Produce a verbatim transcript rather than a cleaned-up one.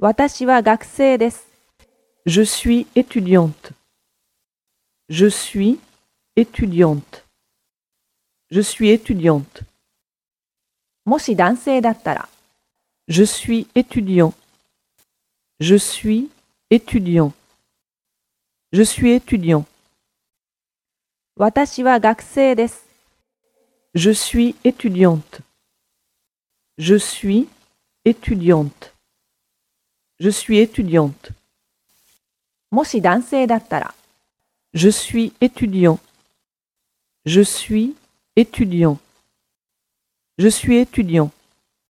私は学生です。Je suis étudiante. Je suis étudiante. Je suis étudiante. もし男性だったら。Je suis étudiant. Je suis étudiant. Je suis étudiant. 私は学生です。Je suis étudiante. Je suis étudiante.Je suis étudiante. もし男性だったら。Je suis étudiant. Je suis étudiant. Je suis étudiant.